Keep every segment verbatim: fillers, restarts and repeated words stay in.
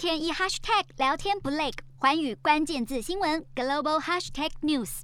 天一 hashtag 聊天不累，寰宇关键字新闻 global hashtag news。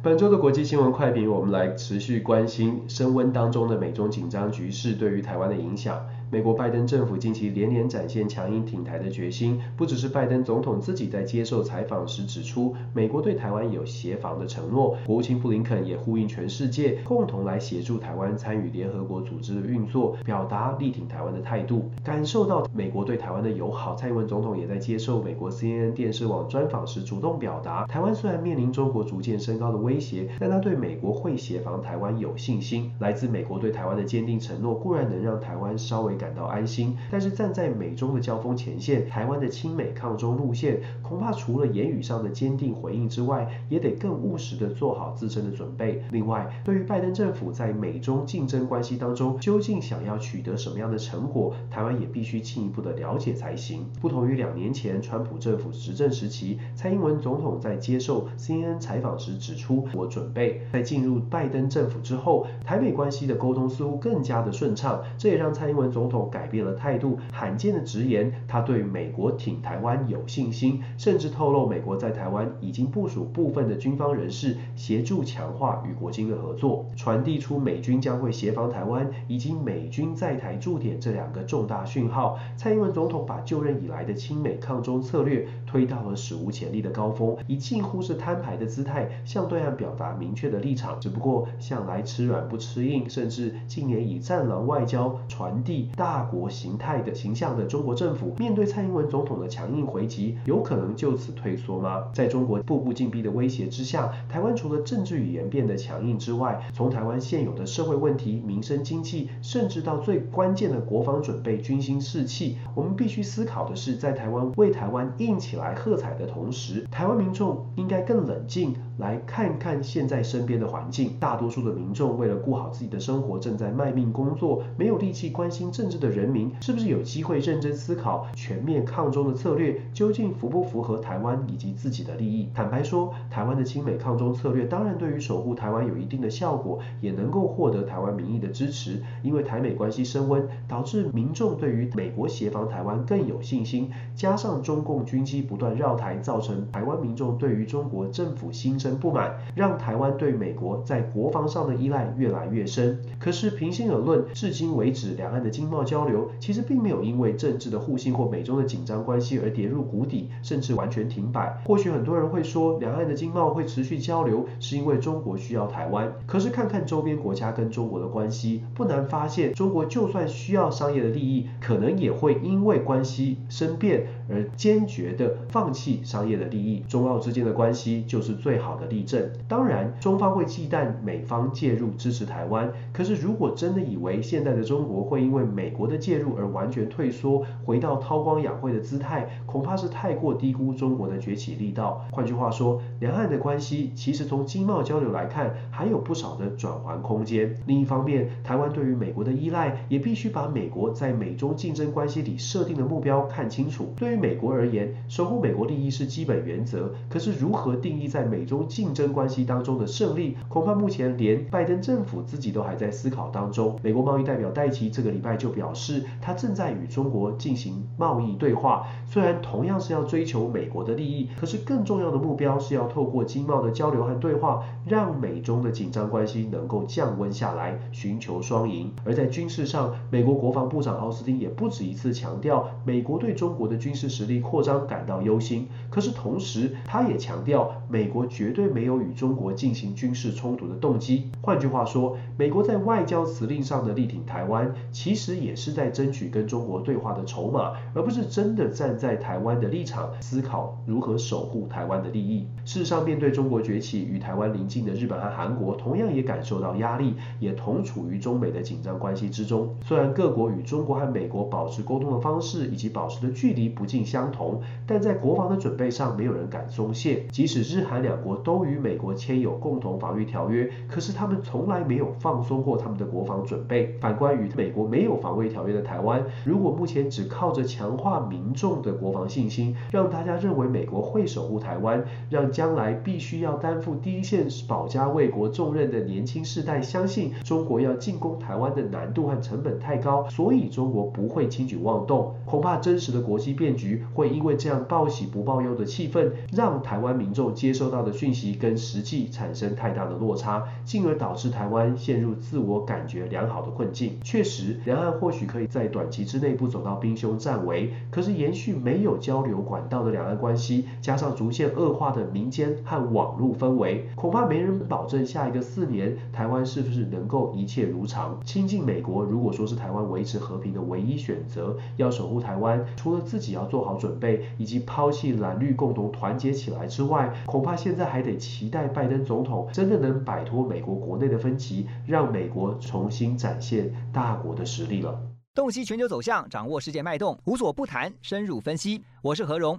本周的国际新闻快评，我们来持续关心升温当中的美中紧张局势对于台湾的影响。美国拜登政府近期连连展现强硬挺台的决心，不只是拜登总统自己在接受采访时指出，美国对台湾有协防的承诺，国务卿布林肯也呼应全世界共同来协助台湾参与联合国组织的运作，表达力挺台湾的态度。感受到美国对台湾的友好，蔡英文总统也在接受美国 C N N 电视网专访时主动表达，台湾虽然面临中国逐渐升高的威胁，但他对美国会协防台湾有信心。来自美国对台湾的坚定承诺固然能让台湾稍微感到安心，但是站在美中的交锋前线，台湾的亲美抗中路线恐怕除了言语上的坚定回应之外，也得更务实的做好自身的准备。另外，对于拜登政府在美中竞争关系当中究竟想要取得什么样的成果，台湾也必须进一步的了解才行。不同于两年前川普政府执政时期，蔡英文总统在接受 C N N 采访时指出，我准备在进入拜登政府之后，台美关系的沟通似乎更加的顺畅，这也让蔡英文总统总统改变了态度，罕见的直言他对美国挺台湾有信心，甚至透露美国在台湾已经部署部分的军方人士，协助强化与国军的合作，传递出美军将会协防台湾以及美军在台驻点这两个重大讯号。蔡英文总统把就任以来的亲美抗中策略推到了史无前例的高峰，以近乎是摊牌的姿态向对岸表达明确的立场。只不过向来吃软不吃硬，甚至近年以战狼外交传递大国形态的形象的中国政府，面对蔡英文总统的强硬回击，有可能就此退缩吗？在中国步步进逼的威胁之下，台湾除了政治语言变得强硬之外，从台湾现有的社会问题、民生经济，甚至到最关键的国防准备、军心士气，我们必须思考的是，在台湾为台湾硬起来喝彩的同时，台湾民众应该更冷静来看看现在身边的环境。大多数的民众为了顾好自己的生活，正在卖命工作，没有力气关心政治政治的人民是不是有机会认真思考全面抗中的策略究竟符不符合台湾以及自己的利益。坦白说，台湾的亲美抗中策略当然对于守护台湾有一定的效果，也能够获得台湾民意的支持，因为台美关系升温导致民众对于美国协防台湾更有信心，加上中共军机不断绕台，造成台湾民众对于中国政府心生不满，让台湾对美国在国防上的依赖越来越深。可是平心而论，至今为止两岸的经贸交流其实并没有因为政治的互信或美中的紧张关系而跌入谷底，甚至完全停摆。或许很多人会说，两岸的经贸会持续交流是因为中国需要台湾，可是看看周边国家跟中国的关系，不难发现中国就算需要商业的利益，可能也会因为关系生变而坚决的放弃商业的利益。中澳之间的关系就是最好的例证。当然中方会忌惮美方介入支持台湾，可是如果真的以为现在的中国会因为美美国的介入而完全退缩，回到韬光养晦的姿态，恐怕是太过低估中国的崛起力道。换句话说，两岸的关系其实从经贸交流来看，还有不少的转圜空间。另一方面，台湾对于美国的依赖，也必须把美国在美中竞争关系里设定的目标看清楚。对于美国而言，守护美国利益是基本原则，可是如何定义在美中竞争关系当中的胜利，恐怕目前连拜登政府自己都还在思考当中。美国贸易代表戴琪这个礼拜就表示，他正在与中国进行贸易对话，虽然同样是要追求美国的利益，可是更重要的目标是要透过经贸的交流和对话，让美中的紧张关系能够降温下来，寻求双赢。而在军事上，美国国防部长奥斯汀也不止一次强调，美国对中国的军事实力扩张感到忧心，可是同时他也强调，美国绝对没有与中国进行军事冲突的动机。换句话说，美国在外交辞令上的力挺台湾，其实也也是在争取跟中国对话的筹码，而不是真的站在台湾的立场思考如何守护台湾的利益。事实上，面对中国崛起，与台湾邻近的日本和韩国同样也感受到压力，也同处于中美的紧张关系之中。虽然各国与中国和美国保持沟通的方式以及保持的距离不尽相同，但在国防的准备上没有人敢松懈。即使日韩两国都与美国签有共同防御条约，可是他们从来没有放松过他们的国防准备。反观与美国没有防卫条约的台湾，如果目前只靠着强化民众的国防信心，让大家认为美国会守护台湾，让将来必须要担负第一线保家卫国重任的年轻世代相信中国要进攻台湾的难度和成本太高，所以中国不会轻举妄动。恐怕真实的国际变局会因为这样报喜不报忧的气氛，让台湾民众接收到的讯息跟实际产生太大的落差，进而导致台湾陷入自我感觉良好的困境。确实，两岸或许可以在短期之内不走到兵凶战危，可是延续没有交流管道的两岸关系，加上逐渐恶化的民间和网络氛围，恐怕没人保证下一个四年台湾是不是能够一切如常。亲近美国如果说是台湾维持和平的唯一选择，要守护台湾，除了自己要做好准备以及抛弃蓝绿共同团结起来之外，恐怕现在还得期待拜登总统真的能摆脱美国国内的分歧，让美国重新展现大国的实力了。洞悉全球走向，掌握世界脉动，无所不谈，深入分析。我是何荣。